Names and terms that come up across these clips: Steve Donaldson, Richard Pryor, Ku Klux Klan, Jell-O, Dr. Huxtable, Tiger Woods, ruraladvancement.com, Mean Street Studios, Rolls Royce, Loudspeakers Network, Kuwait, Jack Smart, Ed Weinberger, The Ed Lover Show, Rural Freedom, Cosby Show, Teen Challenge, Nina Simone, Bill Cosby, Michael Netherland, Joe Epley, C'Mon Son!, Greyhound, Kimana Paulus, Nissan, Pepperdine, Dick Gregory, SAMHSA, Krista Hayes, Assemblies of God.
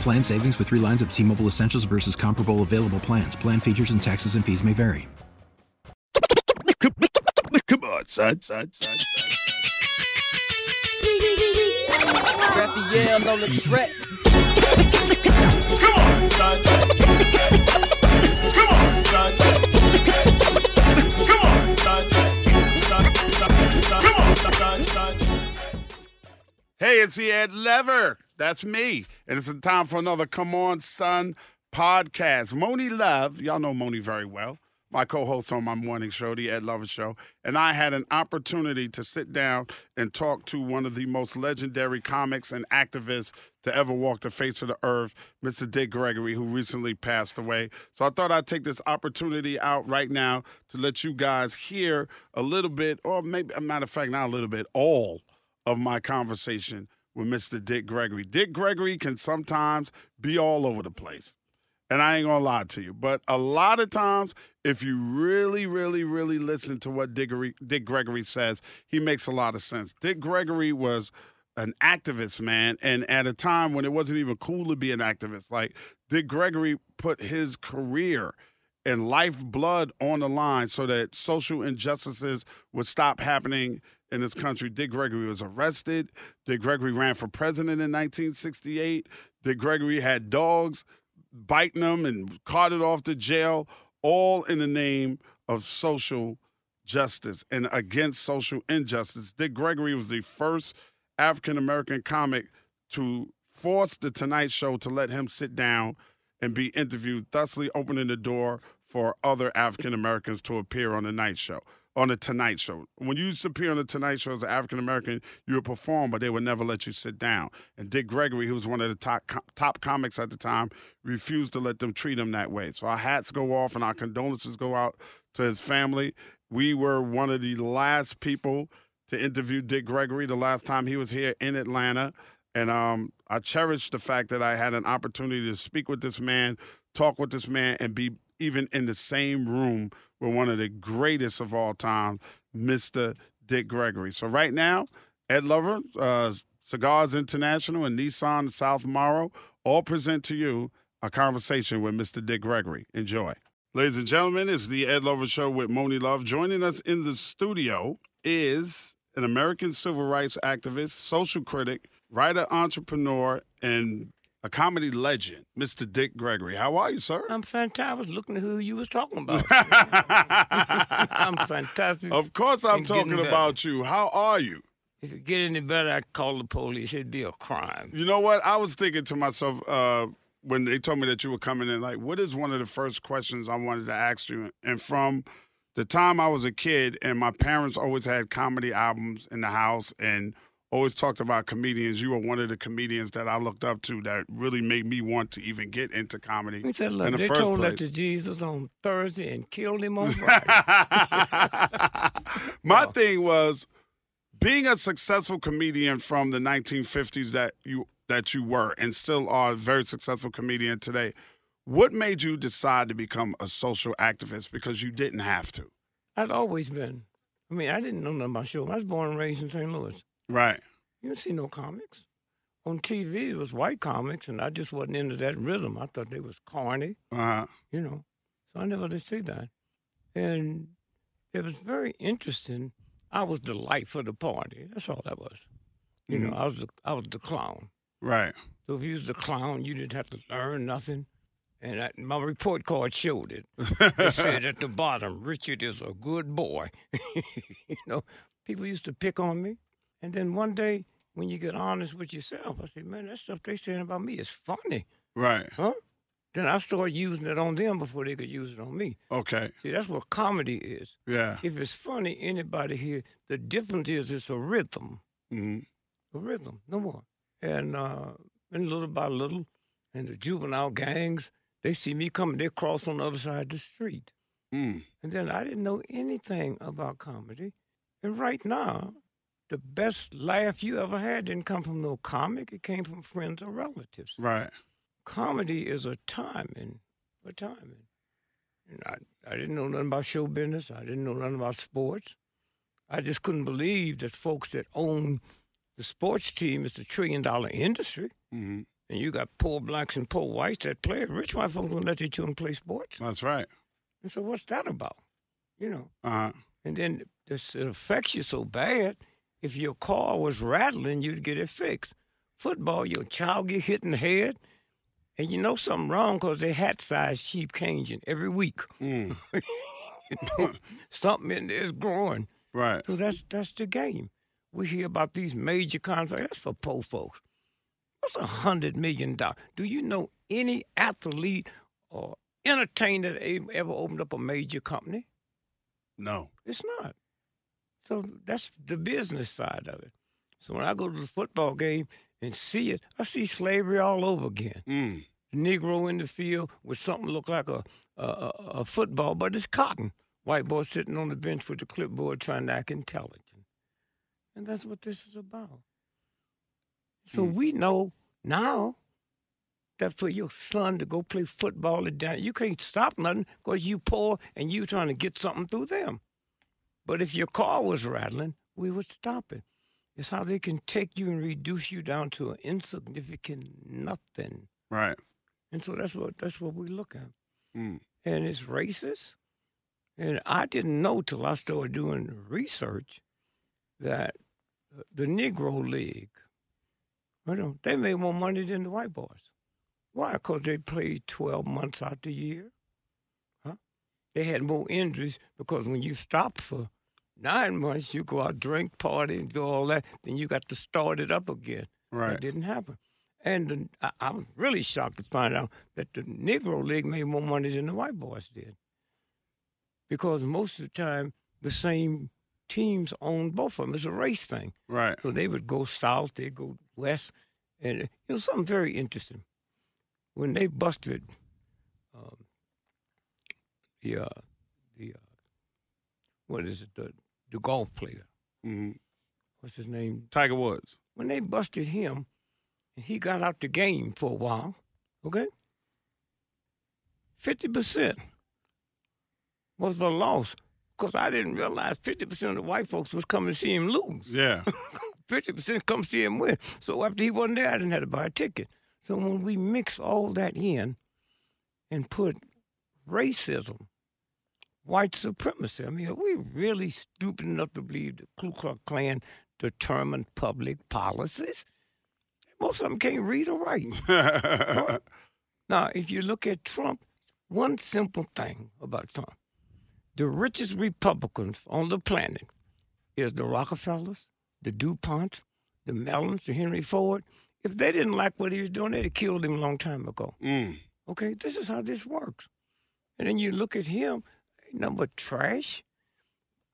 Plan savings with 3 lines of T-Mobile Essentials versus comparable available plans. Plan features and taxes and fees may vary. Come on, side. Grab the yams on the track. Come on, side. Come on, side. Come on, side. Come on, side. Hey, it's the Ed Lover. That's me. And it's time for another Come On, Son podcast. Monie Love, y'all know Monie very well, my co-host on my morning show, The Ed Lover Show, and I had an opportunity to sit down and talk to one of the most legendary comics and activists to ever walk the face of the earth, Mr. Dick Gregory, who recently passed away. So I thought I'd take this opportunity out right now to let you guys hear a little bit, or maybe, a matter of fact, not a little bit, all of my conversation with Mr. Dick Gregory. Dick Gregory can sometimes be all over the place, and I ain't gonna lie to you, but a lot of times, if you really listen to what Dick Gregory says, he makes a lot of sense. Dick Gregory was an activist, man, and at a time when it wasn't even cool to be an activist, like Dick Gregory put his career and lifeblood on the line so that social injustices would stop happening in this country. Dick Gregory was arrested. Dick Gregory ran for president in 1968. Dick Gregory had dogs biting him and carted off to jail, all in the name of social justice and against social injustice. Dick Gregory was the first African-American comic to force The Tonight Show to let him sit down and be interviewed, thusly opening the door for other African-Americans to appear on The Tonight Show. When you used to appear on The Tonight Show as an African-American, you would perform, but they would never let you sit down. And Dick Gregory, who was one of the top comics at the time, refused to let them treat him that way. So our hats go off and our condolences go out to his family. We were one of the last people to interview Dick Gregory the last time he was here in Atlanta. And I cherish the fact that I had an opportunity to speak with this man, talk with this man, and be even in the same room with one of the greatest of all time, Mr. Dick Gregory. So right now, Ed Lover, Cigars International, and Nissan South Morrow all present to you a conversation with Mr. Dick Gregory. Enjoy. Ladies and gentlemen, it's the Ed Lover Show with Monie Love. Joining us in the studio is an American civil rights activist, social critic, writer, entrepreneur, and a comedy legend, Mr. Dick Gregory. How are you, sir? I'm fantastic. I was looking at who you was talking about. I'm fantastic. Of course I'm talking about you. How are you? If you get any better, I'd call the police. It'd be a crime. You know what? I was thinking to myself when they told me that you were coming in, like, what is one of the first questions I wanted to ask you? And from the time I was a kid, and my parents always had comedy albums in the house, and always talked about comedians. You were one of the comedians that I looked up to that really made me want to even get into comedy. They told that to Jesus on Thursday and killed him on Friday. My thing was, being a successful comedian from the 1950s that you were and still are a very successful comedian today, what made you decide to become a social activist? Because you didn't have to. I'd always been. I mean, I didn't know nothing about show. I was born and raised in St. Louis. Right. You didn't see no comics. On TV, it was white comics, and I just wasn't into that rhythm. I thought they was corny, you know. So I never did see that. And it was very interesting. I was the life of the party. That's all that was. You know, I was the clown. Right. So if you was a clown, you didn't have to earn nothing. And my report card showed it. It said at the bottom, Richard is a good boy. You know, people used to pick on me. And then one day, when you get honest with yourself, I said, man, that stuff they saying about me is funny. Right. Huh? Then I started using it on them before they could use it on me. Okay. See, that's what comedy is. Yeah. If it's funny, anybody here, the difference is it's a rhythm. Mm-hmm. A rhythm, no more. And little by little, and the juvenile gangs, they see me coming, they cross on the other side of the street. Mm. And then I didn't know anything about comedy. And right now, the best laugh you ever had didn't come from no comic. It came from friends or relatives. Right. Comedy is a timing. And I didn't know nothing about show business. I didn't know nothing about sports. I just couldn't believe that folks that own the sports team is the $1 trillion industry. Mm-hmm. And you got poor blacks and poor whites that play it. Rich white folks won't let their children play sports. That's right. And so what's that about? You know. Uh-huh. And then it affects you so bad, if your car was rattling, you'd get it fixed. Football, your child get hit in the head, and you know something wrong because they hat-sized sheep caging every week. Mm. You know, something in there is growing. Right. So that's the game. We hear about these major contracts. That's for poor folks. That's $100 million. Do you know any athlete or entertainer that ever opened up a major company? No. It's not. So that's the business side of it. So when I go to the football game and see it, I see slavery all over again. Mm. Negro in the field with something look like a football, but it's cotton. White boy sitting on the bench with the clipboard trying to act intelligent. And that's what this is about. So we know now that for your son to go play football, you can't stop nothing because you poor and you trying to get something through them. But if your car was rattling, we would stop it. It's how they can take you and reduce you down to an insignificant nothing. Right. And so that's what we look at. Mm. And it's racist. And I didn't know till I started doing research that the Negro League, they made more money than the white boys. Why? Because they played 12 months out the year. Huh? They had more injuries because when you stop for 9 months, you go out, drink, party, and do all that, then you got to start it up again. Right. That didn't happen. And I was really shocked to find out that the Negro League made more money than the white boys did because most of the time the same teams owned both of them. It's a race thing. Right. So they would go south, they'd go west. And you know, something very interesting. When they busted the golf player. Mm-hmm. What's his name? Tiger Woods. When they busted him, and he got out the game for a while, okay? 50% was the loss. Because I didn't realize 50% of the white folks was coming to see him lose. Yeah. 50% come see him win. So after he wasn't there, I didn't have to buy a ticket. So when we mix all that in and put racism, white supremacy, I mean, are we really stupid enough to believe the Ku Klux Klan determined public policies? Most of them can't read or write. Right? Now, if you look at Trump, one simple thing about Trump. The richest Republicans on the planet is the Rockefellers, the DuPonts, the Mellons, the Henry Ford. If they didn't like what he was doing, they'd have killed him a long time ago. Mm. Okay, this is how this works. And then you look at him, ain't nothing but trash.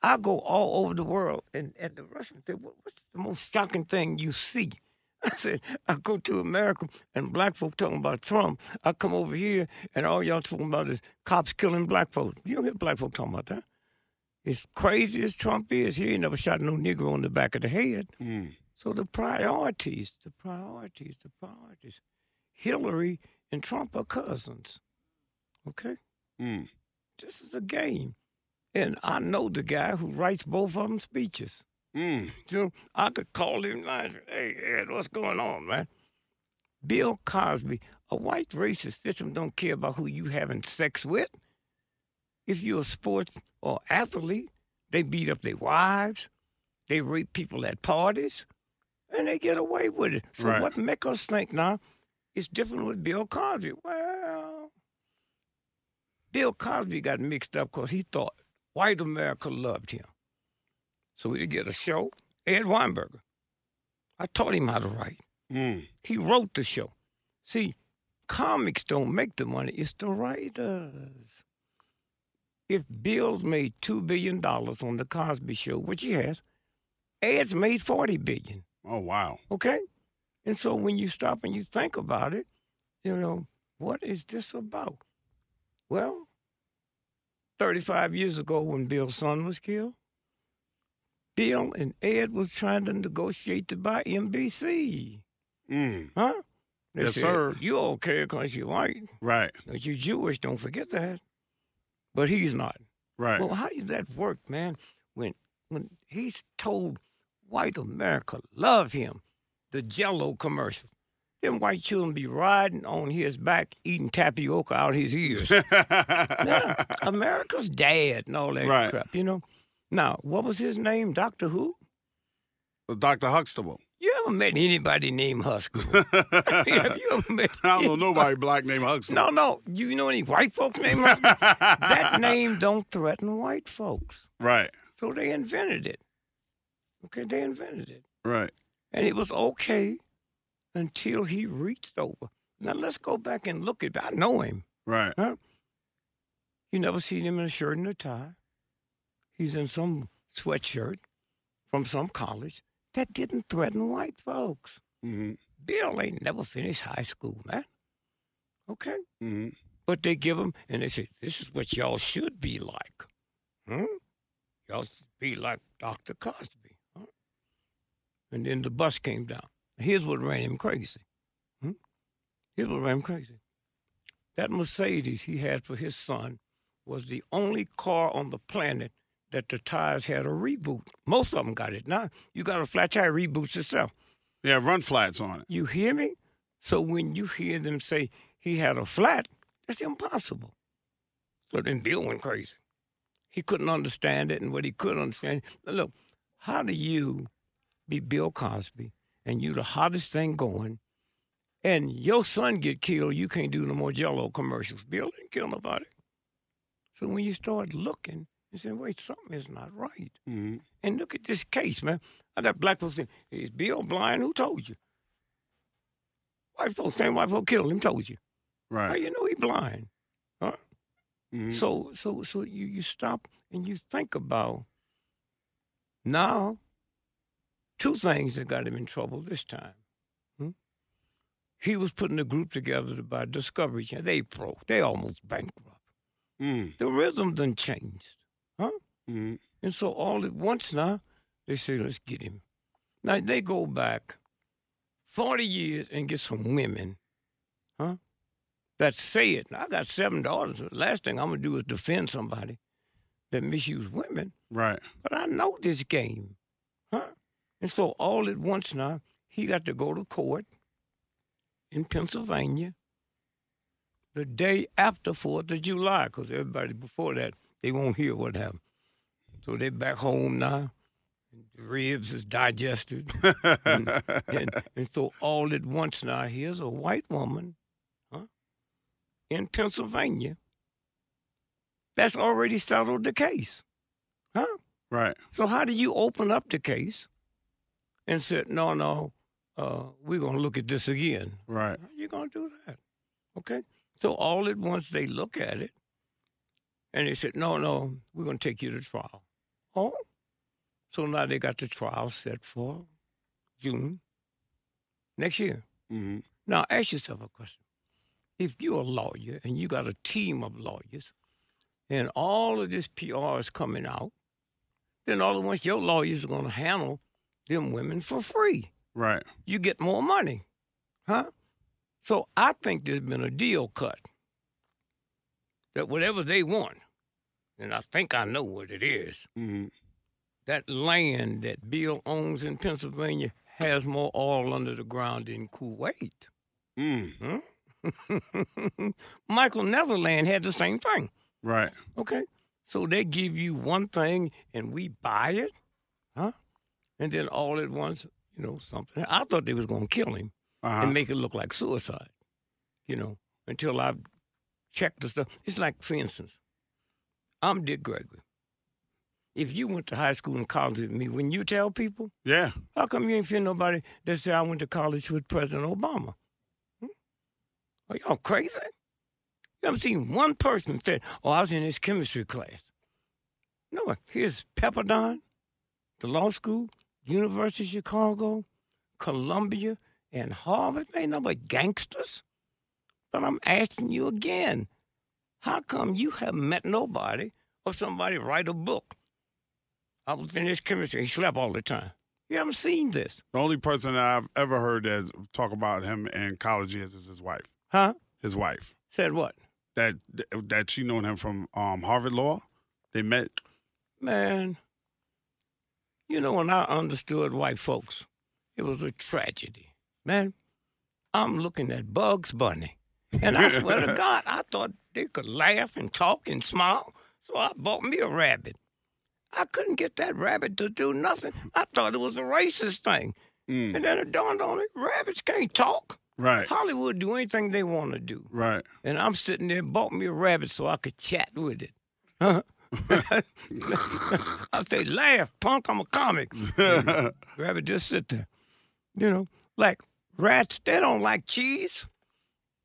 I go all over the world, and at the Russians say, what's the most shocking thing you see? I said, I go to America, and black folk talking about Trump. I come over here, and all y'all talking about is cops killing black folks. You don't hear black folk talking about that. As crazy as Trump is, he ain't never shot no Negro on the back of the head. Mm. So the priorities. Hillary and Trump are cousins, okay? Mm. This is a game. And I know the guy who writes both of them speeches. Mm. You know, I could call him and say, hey, Ed, what's going on, man? Bill Cosby, a white racist system don't care about who you having sex with. If you're a sports or athlete, they beat up their wives. They rape people at parties. and they get away with it. So what make us think now it's different with Bill Cosby? Well, Bill Cosby got mixed up because he thought white America loved him. So we get a show, Ed Weinberger. I taught him how to write. He wrote the show. See, comics don't make the money. It's the writers. If Bill's made $2 billion on The Cosby Show, which he has, Ed's made $40 billion. Oh, wow. Okay? And so when you stop and you think about it, you know, what is this about? Well, 35 years ago when Bill's son was killed, Bill and Ed was trying to negotiate to buy NBC. Huh? They said, sir. You okay because you're white. Right. But you're Jewish, don't forget that. But he's not. Right. Well, how did that work, man? When he's told white America love him, the Jell-O commercial, them white children be riding on his back, eating tapioca out his ears. Now, America's dad and all that crap, you know. Now, what was his name? Dr. who? Well, Dr. Huxtable. You ever met anybody named Huxtable? Have you ever met I don't know nobody black named Huxtable. No, no. You know any white folks named Huxtable? That name don't threaten white folks. Right. So they invented it. Okay, they invented it. Right. And it was okay until he reached over. Now, let's go back and look at that. I know him. Right. Huh? You never seen him in a shirt and a tie. He's in some sweatshirt from some college. That didn't threaten white folks. Mm-hmm. Bill ain't never finished high school, man. Okay? Mm-hmm. But they give him, and they say, this is what y'all should be like. Y'all should be like Dr. Cosby. And then the bus came down. Here's what ran him crazy. Here's what ran him crazy. That Mercedes he had for his son was the only car on the planet that the tires had a reboot. Most of them got it. Now, you got a flat tire, reboots itself. Yeah, run flats on it. You hear me? So when you hear them say he had a flat, that's impossible. So then Bill went crazy. He couldn't understand it, and what he could understand. Look, how do you be Bill Cosby, and you the hottest thing going, and your son get killed, you can't do no more Jell-O commercials. Bill didn't kill nobody. So when you start looking, you say, wait, something is not right. Mm-hmm. And look at this case, man. I got black folks saying, is Bill blind? Who told you? White folks saying white folks killed him, told you. Right. How you know he blind? Huh? Mm-hmm. So you stop and you think about, now, two things that got him in trouble this time. He was putting a group together to buy Discovery Channel. They broke. They almost bankrupt. The rhythm done changed. And so all at once now, they say, let's get him. Now, they go back 40 years and get some women that say it. Now, I got 7 daughters. The last thing I'm going to do is defend somebody that misuse women. Right. But I know this game. And so all at once now, he got to go to court in Pennsylvania the day after 4th of July, because everybody before that, they won't hear what happened. So they're back home now. And the ribs is digested. and so all at once now, here's a white woman in Pennsylvania that's already settled the case. Right. So how do you open up the case and say, no, we're going to look at this again? Right. How you going to do that? Okay? So all at once they look at it. And they said, no, we're going to take you to trial. Oh, so now they got the trial set for June next year. Now, ask yourself a question. If you're a lawyer and you got a team of lawyers and all of this PR is coming out, then all at once your lawyers are going to handle them women for free. Right. You get more money. So I think there's been a deal cut. That whatever they want, and I think I know what it is, that land that Bill owns in Pennsylvania has more oil under the ground than Kuwait. Michael Netherland had the same thing. Right. Okay. So they give you one thing, and we buy it, and then all at once you know, something. I thought they was going to kill him and make it look like suicide, you know, until I checked the stuff. It's like, for instance, I'm Dick Gregory. If you went to high school and college with me, wouldn't you tell people? Yeah. How come you ain't feeling nobody that said I went to college with President Obama? Hmm? Are y'all crazy? You haven't seen one person said, oh, I was in his chemistry class. No, here's Pepperdine, the law school, University of Chicago, Columbia, and Harvard. They ain't nobody gangsters. But I'm asking you again, how come you haven't met nobody or somebody write a book? I was in his chemistry. He slept all the time. You haven't seen this. The only person that I've ever heard that talk about him in college years is his wife. Huh? His wife. Said what? That she known him from Harvard Law. They met. Man, you know, when I understood white folks, it was a tragedy. Man, I'm looking at Bugs Bunny. And I swear to God, I thought they could laugh and talk and smile. So I bought me a rabbit. I couldn't get that rabbit to do nothing. I thought it was a racist thing. Mm. And then it dawned on me, rabbits can't talk. Right. Hollywood do anything they want to do. Right. And I'm sitting there and bought me a rabbit so I could chat with it. Huh? I say, laugh, punk, I'm a comic. Rabbit just sit there. You know, like rats, they don't like cheese.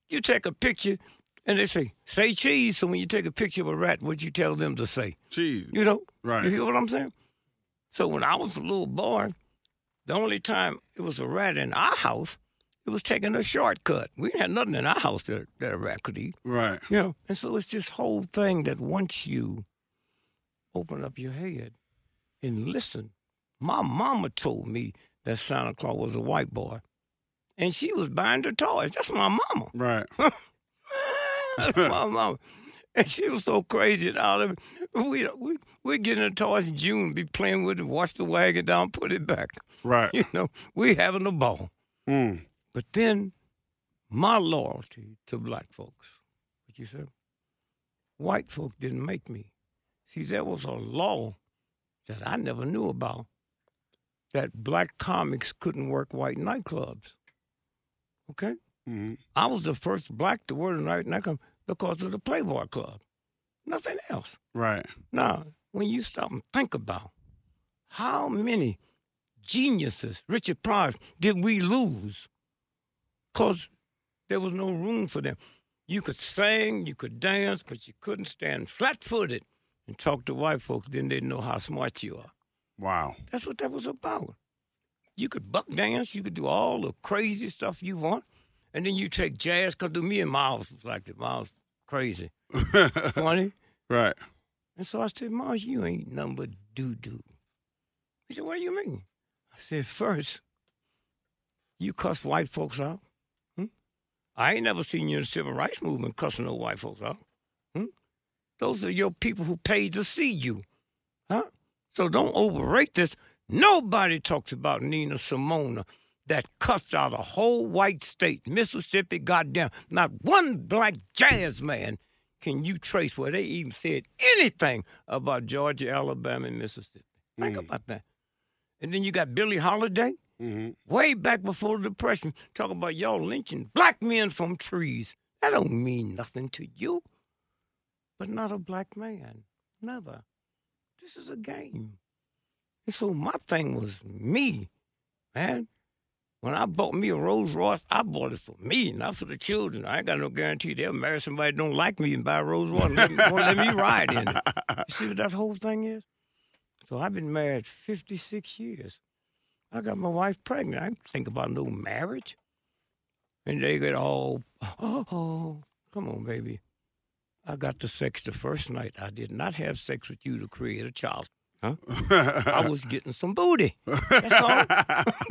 You take a picture and they say cheese. So when you take a picture of a rat, what you tell them to say? Cheese. You know? Right. You hear what I'm saying? So when I was a little boy, the only time it was a rat in our house, it was taking a shortcut. We didn't have nothing in our house that a rat could eat. Right. You know, and so it's this whole thing that once you open up your head and listen. My mama told me that Santa Claus was a white boy, and she was buying the toys. That's my mama. Right. That's my mama. And she was so crazy out of it. We'd get in the toys in June, be playing with it, wash the wagon down, put it back. Right. You know, we having a ball. Mm. But then my loyalty to black folks, what you said, white folk didn't make me. See, there was a law that I never knew about that black comics couldn't work white nightclubs, okay? Mm-hmm. I was the first black to work in a nightclub because of the Playboy Club, nothing else. Right. Now, when you stop and think about how many geniuses, Richard Pryor, did we lose? Because there was no room for them. You could sing, you could dance, but you couldn't stand flat-footed and talk to white folks, then they know how smart you are. Wow. That's what that was about. You could buck dance, you could do all the crazy stuff you want, and then you take jazz, because to me and Miles was like that. Miles, crazy. Funny. Right. And so I said, Miles, you ain't nothing but doo-doo. He said, what do you mean? I said, first, you cuss white folks out. Hmm? I ain't never seen you in the Civil Rights Movement cussing no white folks out. Hmm? Those are your people who paid to see you, huh? So don't overrate this. Nobody talks about Nina Simone that cussed out a whole white state, Mississippi, goddamn. Not one black jazz man can you trace where they even said anything about Georgia, Alabama, and Mississippi. Think about that. And then you got Billie Holiday, way back before the Depression, talk about y'all lynching black men from trees. That don't mean nothing to you. But not a black man, never. This is a game. And so my thing was me, man. When I bought me a Rolls Royce, I bought it for me, not for the children. I ain't got no guarantee they'll marry somebody that don't like me and buy a Rolls Royce and won't let me ride in it. You see what that whole thing is? So I've been married 56 years. I got my wife pregnant. I didn't think about no marriage. And they get all, oh, come on, baby. I got the sex the first night. I did not have sex with you to create a child. Huh? I was getting some booty. That's all.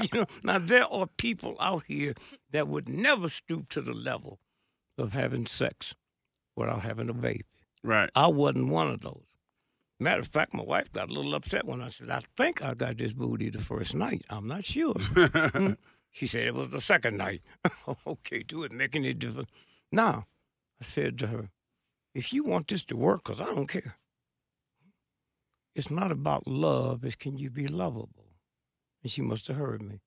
You know, now, there are people out here that would never stoop to the level of having sex without having a baby. Right. I wasn't one of those. Matter of fact, my wife got a little upset when I said, I think I got this booty the first night. I'm not sure. She said it was the second night. Okay, do it make any difference? Now, I said to her, if you want this to work, because I don't care, it's not about love, it's can you be lovable? And she must have heard me.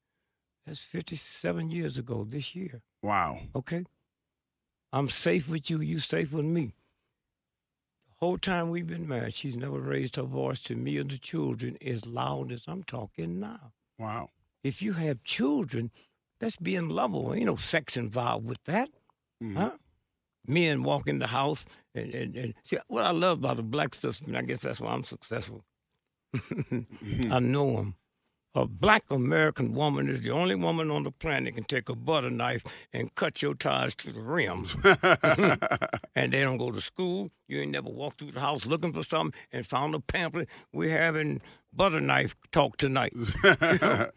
That's 57 years ago this year. Wow. Okay? I'm safe with you. You safe with me. The whole time we've been married, she's never raised her voice to me or the children as loud as I'm talking now. Wow. If you have children, that's being lovable. Ain't no sex involved with that. Mm-hmm. Huh? Men walk in the house. And see, what I love about the black system, I guess that's why I'm successful. Mm-hmm. I know them. A black American woman is the only woman on the planet that can take a butter knife and cut your tires to the rims. And they don't go to school. You ain't never walked through the house looking for something and found a pamphlet. We're having butter knife talk tonight. You know?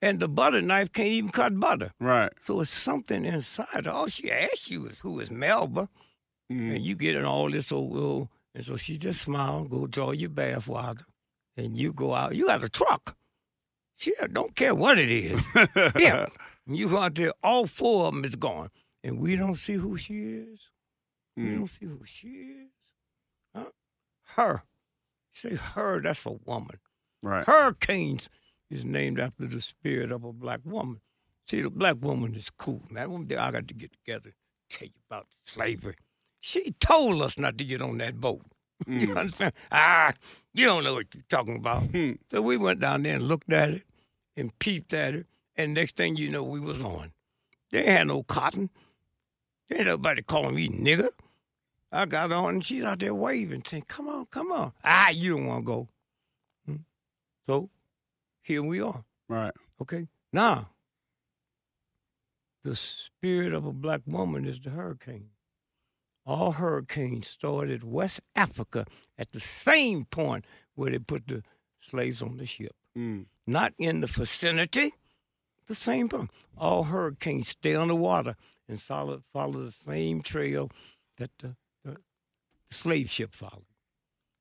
And the butter knife can't even cut butter. Right. So it's something inside. All she asks you is, who is Melba? Mm. And you get in all this old. And so she just smile, go draw your bath water, and you go out. You got a truck. She don't care what it is. Yeah. You go out there, all four of them is gone. And we don't see who she is. We don't see who she is. Huh? Her. You say her, that's a woman. Right. Hurricanes is named after the spirit of a black woman. See, the black woman is cool, man. One day I got to get together, tell you about slavery. She told us not to get on that boat. Mm. You understand? You don't know what you're talking about. Mm. So we went down there and looked at it and peeped at it, and next thing you know, we was on. They ain't had no cotton. There ain't nobody calling me nigger. I got on, and she's out there waving, saying, come on, come on. You don't want to go. Mm. So here we are. Right. Okay? Now, the spirit of a black woman is the hurricane. All hurricanes started West Africa at the same point where they put the slaves on the ship. Mm. Not in the vicinity, the same point. All hurricanes stay on the water and follow the same trail that the slave ship followed.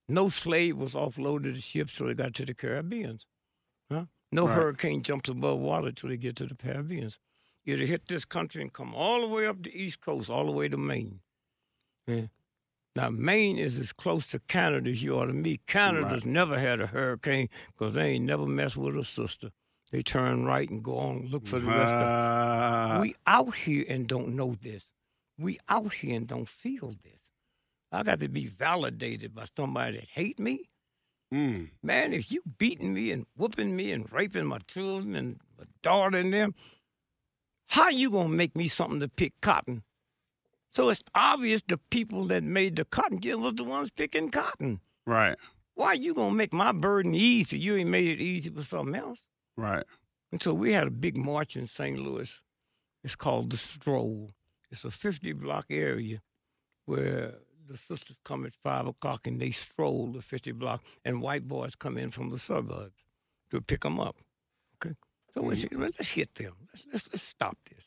No slave was offloaded the ship till they got to the Caribbean. Huh? No right. Hurricane jumps above water till they get to the Caribbean. It'll hit this country and come all the way up the East Coast, all the way to Maine. Yeah. Now, Maine is as close to Canada as you are to me. Canada's right. Never had a hurricane because they ain't never messed with a sister. They turn right and go on and look for the rest of them. We out here and don't know this. We out here and don't feel this. I got to be validated by somebody that hate me. Mm. Man, if you beating me and whooping me and raping my children and my daughter and them, how you going to make me something to pick cotton? So it's obvious the people that made the cotton gin was the ones picking cotton. Right. Why are you going to make my burden easy? You ain't made it easy for something else. Right. And so we had a big march in St. Louis. It's called The Stroll. It's a 50-block area where the sisters come at 5 o'clock and they stroll the 50 block, and white boys come in from the suburbs to pick them up. Okay? So we said, let's hit them. Let's stop this.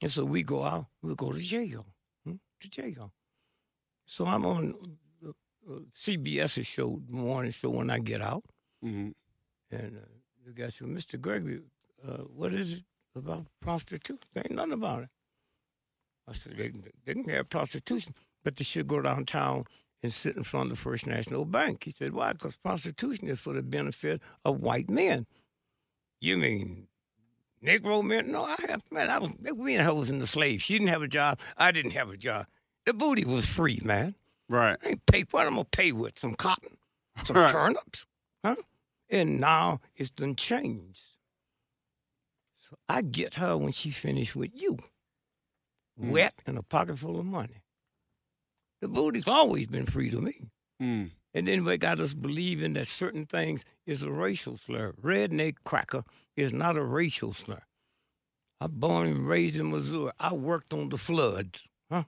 And so we go out, we'll go to jail, So I'm on CBS's show, morning show, when I get out. Mm-hmm. And the guy said, Mr. Gregory, what is it about prostitution? There ain't nothing about it. I said, they can have prostitution, but they should go downtown and sit in front of the First National Bank. He said, why? Because prostitution is for the benefit of white men. You mean Negro men? No, we and her was in the slave. She didn't have a job. I didn't have a job. The booty was free, man. Right. I ain't paid for it. I'm going to pay with some cotton, some turnips. Huh? And now it's done changed. So I get her when she finished with you, wet and a pocket full of money. The booty's always been free to me. Mm. And then they got us believing that certain things is a racial slur. Redneck cracker is not a racial slur. I'm born and raised in Missouri. I worked on the floods, huh?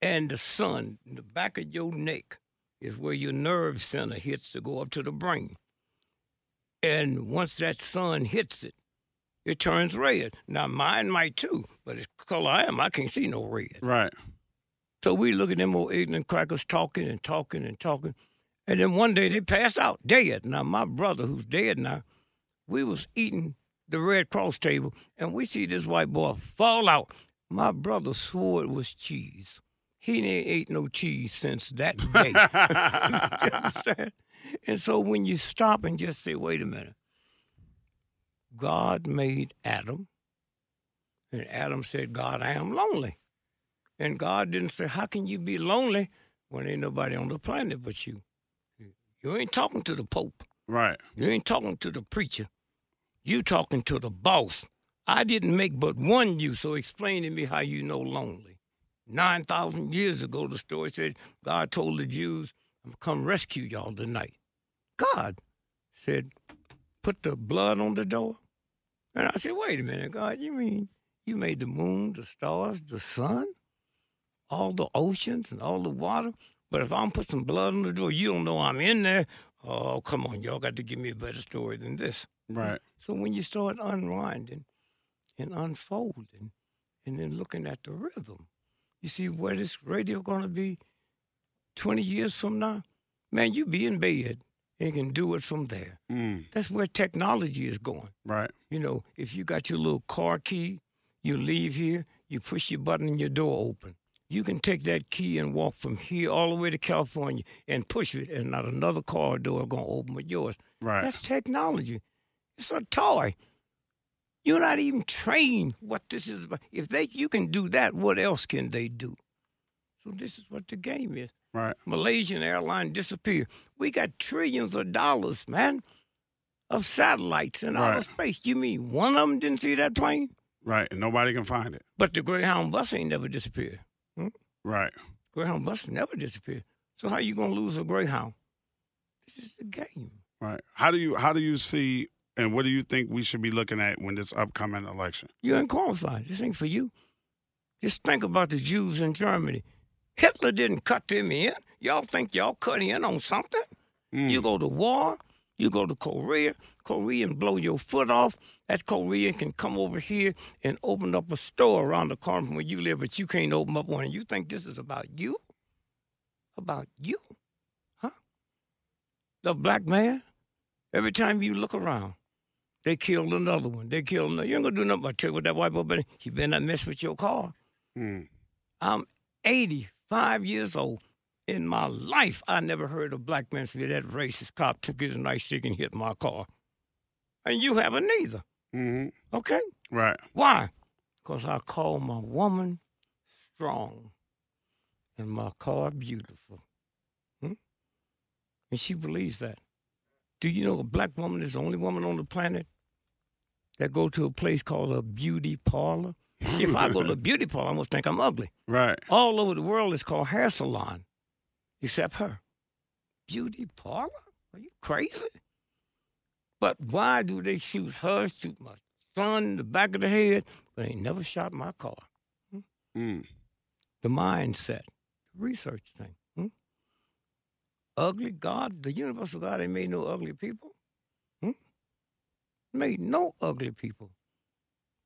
And the sun, in the back of your neck, is where your nerve center hits to go up to the brain. And once that sun hits it, it turns red. Now, mine might too, but it's the color I am. I can't see no red. Right. So we look at them old ignorant crackers talking and talking and talking. And then one day they pass out dead. Now, my brother, who's dead now, we was eating the Red Cross table, and we see this white boy fall out. My brother swore it was cheese. He ain't ate no cheese since that day. You understand? And so when you stop and just say, wait a minute, God made Adam, and Adam said, God, I am lonely. And God didn't say, how can you be lonely when ain't nobody on the planet but you? You ain't talking to the Pope. Right. You ain't talking to the preacher. You talking to the boss. I didn't make but one you, so explain to me how you know lonely. 9,000 years ago, the story said, God told the Jews, I'm going to come rescue y'all tonight. God said, put the blood on the door. And I said, wait a minute, God, you mean you made the moon, the stars, the sun, all the oceans and all the water? But if I'm put some blood on the door, you don't know I'm in there. Oh, come on, y'all got to give me a better story than this. Right. So when you start unwinding and unfolding and then looking at the rhythm, you see where this radio going to be 20 years from now? Man, you be in bed and can do it from there. Mm. That's where technology is going. Right. You know, if you got your little car key, you leave here, you push your button and your door open. You can take that key and walk from here all the way to California and push it, and not another car door going to open with yours. Right. That's technology. It's a toy. You're not even trained what this is about. If you can do that, what else can they do? So this is what the game is. Right. Malaysian Airlines disappeared. We got trillions of dollars, man, of satellites in outer space. You mean one of them didn't see that plane? Right, and nobody can find it. But the Greyhound bus ain't never disappeared. Hmm? Right. Greyhound bus never disappeared. So how you going to lose a Greyhound? This is the game. Right. How do you see... And what do you think we should be looking at when this upcoming election? You ain't qualified. This ain't for you. Just think about the Jews in Germany. Hitler didn't cut them in. Y'all think y'all cut in on something? Mm. You go to war. You go to Korea. Korean blow your foot off. That Korean can come over here and open up a store around the corner from where you live, but you can't open up one. And you think this is about you? About you? Huh? The black man? Every time you look around, they killed another one. They killed another. You ain't going to do nothing but tell you what that white boy better. You better not mess with your car. Mm. I'm 85 years old. In my life, I never heard a black man say, that racist cop took his nightstick and hit my car. And you haven't either. Mm-hmm. Okay? Right. Why? Because I call my woman strong and my car beautiful. Hmm? And she believes that. Do you know a black woman is the only woman on the planet that go to a place called a beauty parlor? If I go to a beauty parlor, I must think I'm ugly. Right. All over the world, it's called hair salon, except her. Beauty parlor? Are you crazy? But why do they shoot her, shoot my son in the back of the head, but they never shot my car? Hmm? Mm. The mindset, the research thing. Ugly God, the universal God, ain't made no ugly people. Hmm? Made no ugly people.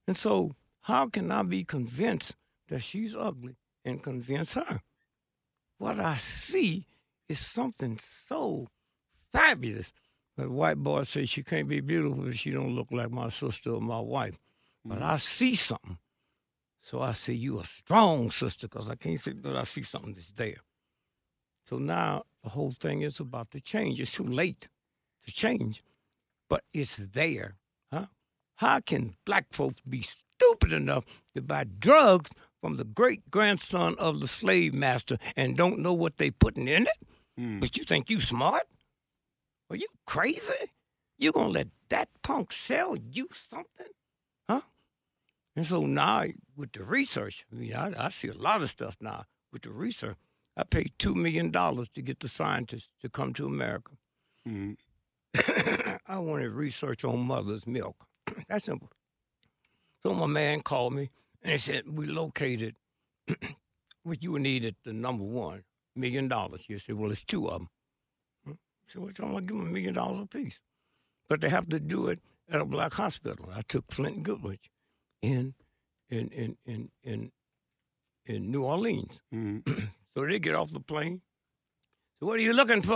And so how can I be convinced that she's ugly and convince her? What I see is something so fabulous. That white boy says she can't be beautiful if she don't look like my sister or my wife. But I see something. So I say, you a strong sister, because I can't say that I see something that's there. So now the whole thing is about the change. It's too late to change, but it's there. Huh? How can black folks be stupid enough to buy drugs from the great-grandson of the slave master and don't know what they putting in it? Mm. But you think you smart? Are you crazy? You gonna let that punk sell you something? Huh? And so now with the research, I mean, I see a lot of stuff now with the research. I paid $2 million to get the scientists to come to America. Mm. I wanted research on mother's milk. That's simple. So my man called me and he said, we located what you needed, the number one, $1 million. He said, well, it's two of them. So I said, I'm going to give them $1 million apiece. But they have to do it at a black hospital. I took Flint and Goodrich in New Orleans. Mm. So they get off the plane. So what are you looking for?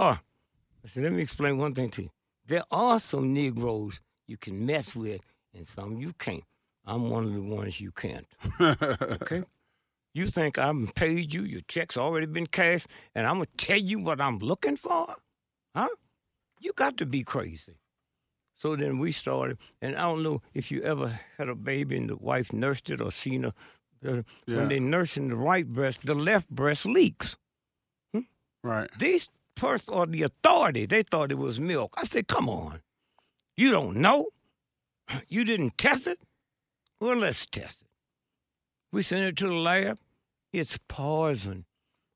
I said, let me explain one thing to you. There are some Negroes you can mess with and some you can't. I'm one of the ones you can't. Okay? You think I'm paid you, your check's already been cashed, and I'm going to tell you what I'm looking for? Huh? You got to be crazy. So then we started, and I don't know if you ever had a baby and the wife nursed it or seen her. When they nursing the right breast, the left breast leaks. Right. These persons are the authority. They thought it was milk. I said, come on. You don't know? You didn't test it? Well, let's test it. We sent it to the lab. It's poison.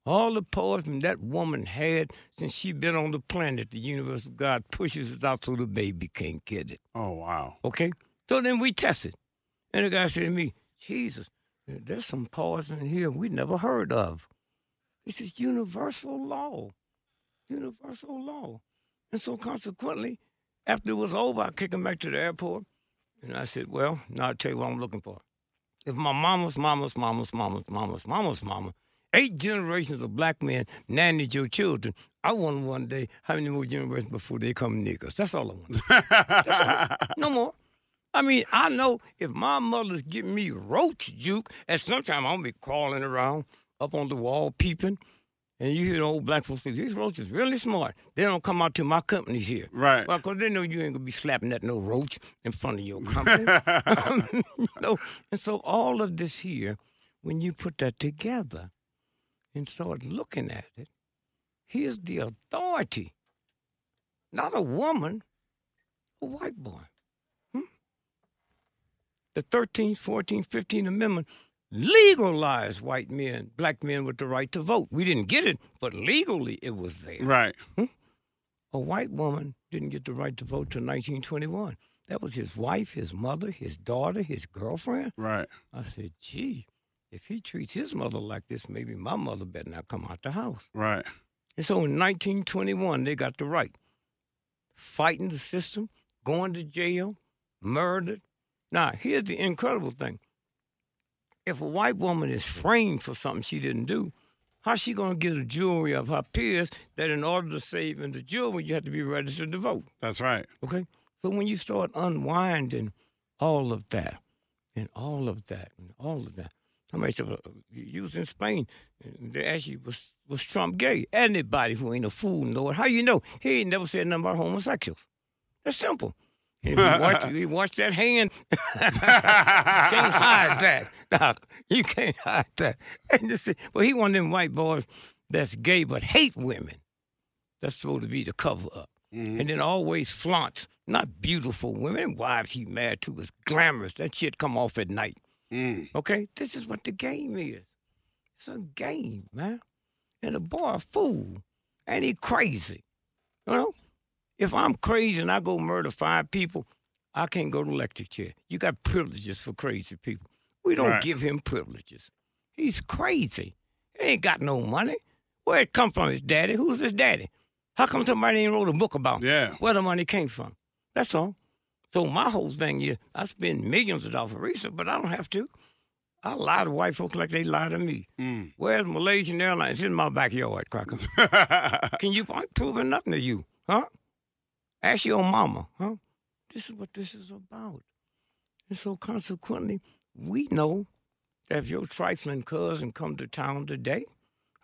All the poison that woman had since she been on the planet, the universe of God pushes it out so the baby can't get it. Oh, wow. Okay? So then we test it. And the guy said to me, Jesus, there's some poison here we never heard of. This is universal law. Universal law. And so consequently, after it was over, I kicked him back to the airport. And I said, well, now I'll tell you what I'm looking for. If my mama's mama, 8 generations of black men nannied your children, I wonder one day how many more generations before they come niggas. That's all I want. That's all. No more. I mean, I know if my mother's giving me roach juke, and sometimes I'm going to be crawling around up on the wall peeping, and you hear the old black folks say, these roaches really smart. They don't come out to my companies here. Right. Well, because they know you ain't going to be slapping at no roach in front of your company. You know? And so all of this here, when you put that together and start looking at it, here's the authority. Not a woman, a white boy. The 13th, 14th, 15th Amendment legalized white men, black men with the right to vote. We didn't get it, but legally it was there. Right. A white woman didn't get the right to vote till 1921. That was his wife, his mother, his daughter, his girlfriend. Right. I said, gee, if he treats his mother like this, maybe my mother better not come out the house. Right. And so in 1921, they got the right. Fighting the system, going to jail, murdered. Now, here's the incredible thing. If a white woman is framed for something she didn't do, how's she going to get a jury of her peers that in order to save in the jury, you have to be registered to vote? That's right. Okay? So when you start unwinding all of that and all of that and all of that, somebody said, you was in Spain, they asked you, was Trump gay? Anybody who ain't a fool know it. How you know? He ain't never said nothing about homosexuals. That's simple. If you watch that hand, you can't hide that. No, you can't hide that. And you see, well, he one of them white boys that's gay but hate women. That's supposed to be the cover-up. Mm-hmm. And then always flaunts, not beautiful women, wives he married to is glamorous. That shit come off at night. Mm. Okay? This is what the game is. It's a game, man. And the boy a fool. And he crazy. You know? If I'm crazy and I go murder 5 people, I can't go to electric chair. You got privileges for crazy people. We don't give him privileges. He's crazy. He ain't got no money. Where it come from, his daddy? Who's his daddy? How come somebody ain't wrote a book about where the money came from? That's all. So my whole thing is, I spend millions of dollars for research, but I don't have to. I lie to white folks like they lie to me. Mm. Where's Malaysian Airlines? It's in my backyard, Cracker. Can you I'm proving nothing to you, huh? Ask your mama, huh? This is what this is about. And so consequently, we know that if your trifling cousin come to town today,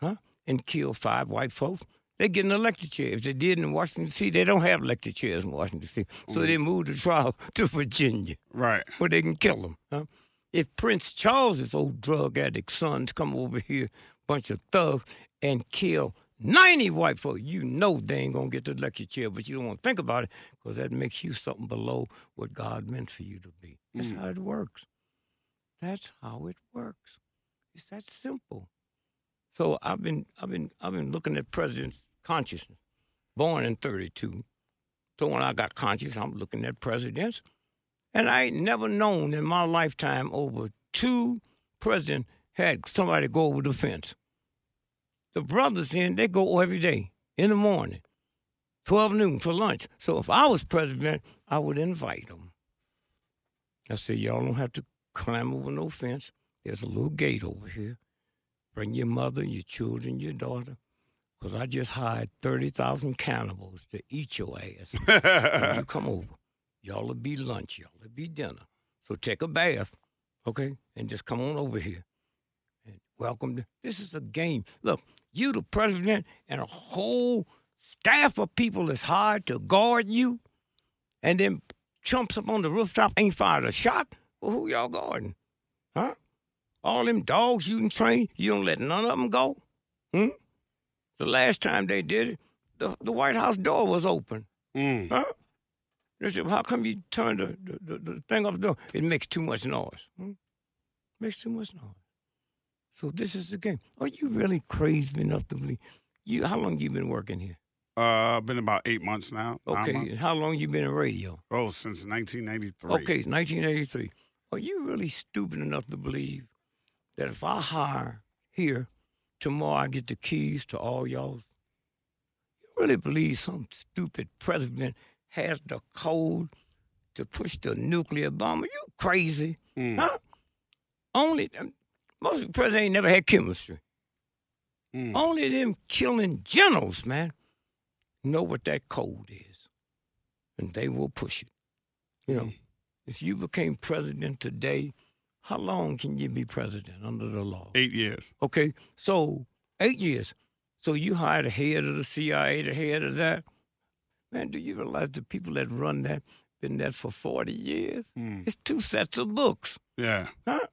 huh, and kill 5 white folks, they get an electric chair. If they did in Washington, D.C., they don't have electric chairs in Washington, D.C., so they moved the trial to Virginia. Right. Where they can kill them, huh? If Prince Charles's old drug addict sons come over here, bunch of thugs, and kill 90 white folks, you know they ain't going to get the electric chair, but you don't want to think about it because that makes you something below what God meant for you to be. That's how it works. That's how it works. It's that simple. So I've been looking at president's consciousness. Born in 32. So when I got conscious, I'm looking at presidents. And I ain't never known in my lifetime over 2 presidents had somebody go over the fence. The brothers in, they go every day, in the morning, 12 noon for lunch. So if I was president, I would invite them. I said, y'all don't have to climb over no fence. There's a little gate over here. Bring your mother, your children, your daughter, because I just hired 30,000 cannibals to eat your ass. When you come over, y'all will be lunch, y'all will be dinner. So take a bath, okay, and just come on over here. And welcome to, this is a game. Look. You, the president, and a whole staff of people is hired to guard you and then chumps up on the rooftop ain't fired a shot? Well, who y'all guarding? Huh? All them dogs you can train, you don't let none of them go? Hmm? The last time they did it, the White House door was open. Mm. Huh? They said, well, how come you turn the thing off the door? It makes too much noise. Hmm? Makes too much noise. So this is the game. Are you really crazy enough to believe? How long you been working here? I've been about 8 months now. Okay, and how long you been in radio? Oh, since 1993. Okay, 1983. Are you really stupid enough to believe that if I hire here, tomorrow I get the keys to all y'all? You really believe some stupid president has the code to push the nuclear bomb? Are you crazy? Mm. Huh? Most of the presidents ain't never had chemistry. Mm. Only them killing generals, man, know what that code is. And they will push it. You know, if you became president today, how long can you be president under the law? 8 years. Okay, so 8 years. So you hired the head of the CIA, the head of that. Man, do you realize the people that run that, been that for 40 years? Mm. It's two sets of books. Yeah. Huh?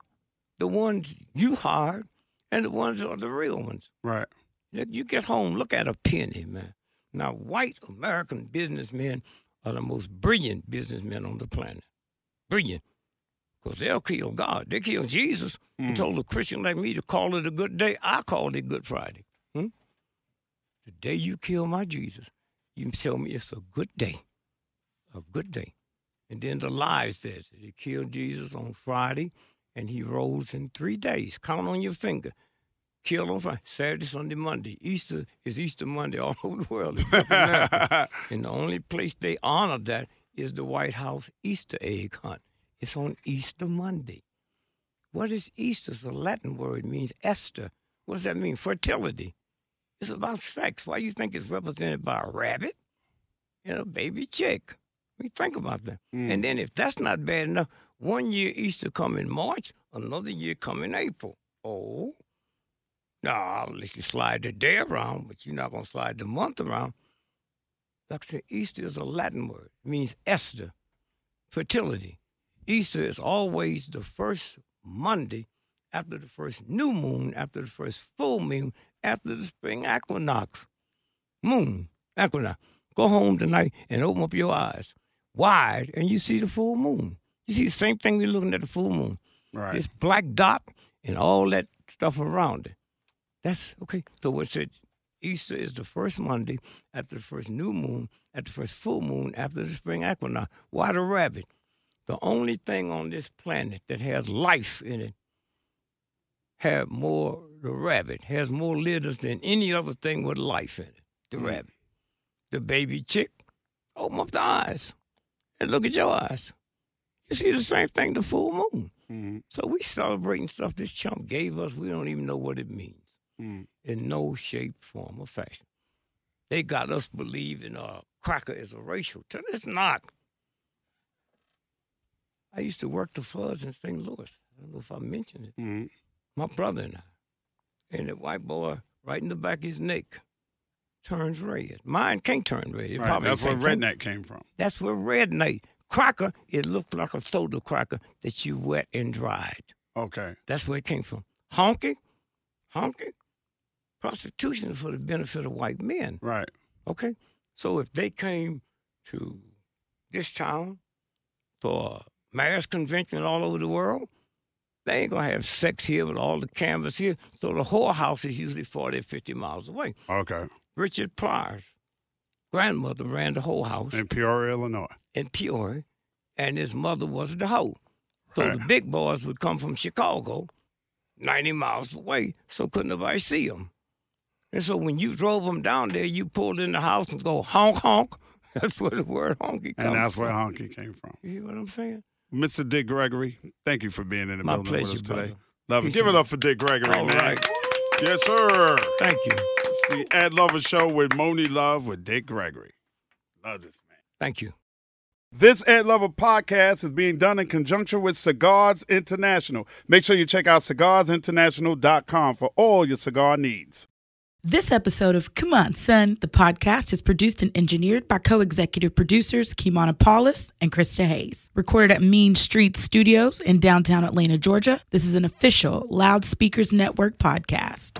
The ones you hired and the ones are the real ones. Right. You get home, look at a penny, man. Now, white American businessmen are the most brilliant businessmen on the planet. Brilliant. Because they'll kill God. They killed Jesus and told a Christian like me to call it a good day. I called it Good Friday. Hmm? The day you kill my Jesus, you tell me it's a good day. A good day. And then the lie says they killed Jesus on Friday, and he rose in 3 days. Count on your finger. Kill on Friday, Saturday, Sunday, Monday. Easter is Easter Monday all over the world. And the only place they honor that is the White House Easter egg hunt. It's on Easter Monday. What is Easter? It's a Latin word. It means Esther. What does that mean? Fertility. It's about sex. Why do you think it's represented by a rabbit and a baby chick? I mean, think about that. Mm. And then if that's not bad enough, 1 year Easter come in March, another year come in April. Oh, no, I'll let you slide the day around, but you're not going to slide the month around. Like I said, Easter is a Latin word. It means Esther, fertility. Easter is always the first Monday after the first new moon, after the first full moon, after the spring equinox. Moon, equinox. Go home tonight and open up your eyes wide, and you see the full moon. You see the same thing we're looking at the full moon. Right. This black dot and all that stuff around it. That's okay. So what said Easter is the first Monday after the first new moon, after the first full moon, after the spring equinox. Why the rabbit? The only thing on this planet that has life in it has more litters than any other thing with life in it. The rabbit. The baby chick. Open up the eyes and look at your eyes. You see the same thing, the full moon. Mm-hmm. So we celebrating stuff this chump gave us. We don't even know what it means in no shape, form, or fashion. They got us believing cracker is a racial term. It's not. I used to work the fuzz in St. Louis. I don't know if I mentioned it. Mm-hmm. My brother and I. And the white boy right in the back of his neck turns red. Mine can't turn red. Right. That's where redneck came from. That's where redneck. Cracker, it looked like a soda cracker that you wet and dried. Okay. That's where it came from. Honky, prostitution is for the benefit of white men. Right. Okay? So if they came to this town for a mass convention all over the world, they ain't going to have sex here with all the canvas here. So the whorehouse is usually 40 or 50 miles away. Okay. Richard Pryor's grandmother ran the whole house. In Peoria, Illinois. And his mother was the hoe. So the big boys would come from Chicago, 90 miles away, so couldn't nobody see them. And so when you drove them down there, you pulled in the house and go, honk, honk. That's where the word honky comes from. And that's where honky came from. You hear what I'm saying? Mr. Dick Gregory, thank you for being in the building with us today. Love it. Give it up for Dick Gregory, man. All right. Yes, sir. Thank you. It's the Ed Lover Show with Monie Love with Dick Gregory. Love this, man. Thank you. This Ed Lover podcast is being done in conjunction with Cigars International. Make sure you check out cigarsinternational.com for all your cigar needs. This episode of Come On, Son, the podcast is produced and engineered by co-executive producers Kimana Paulus and Krista Hayes. Recorded at Mean Street Studios in downtown Atlanta, Georgia, this is an official Loudspeakers Network podcast.